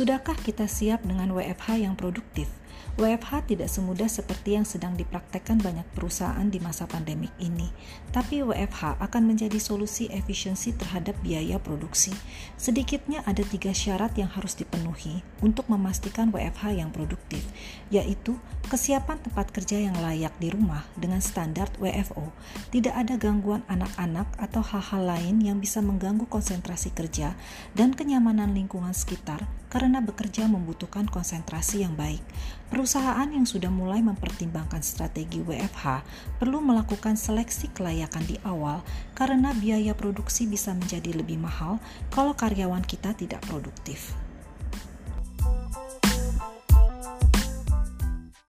Sudahkah kita siap dengan WFH yang produktif? WFH tidak semudah seperti yang sedang dipraktekkan banyak perusahaan di masa pandemik ini, tapi WFH akan menjadi solusi efisiensi terhadap biaya produksi. Sedikitnya ada 3 syarat yang harus dipenuhi untuk memastikan WFH yang produktif, yaitu kesiapan tempat kerja yang layak di rumah dengan standar WFO, tidak ada gangguan anak-anak atau hal-hal lain yang bisa mengganggu konsentrasi kerja, dan kenyamanan lingkungan sekitar karena bekerja membutuhkan konsentrasi yang baik. Perusahaan yang sudah mulai mempertimbangkan strategi WFH perlu melakukan seleksi kelayakan di awal karena biaya produksi bisa menjadi lebih mahal kalau karyawan kita tidak produktif.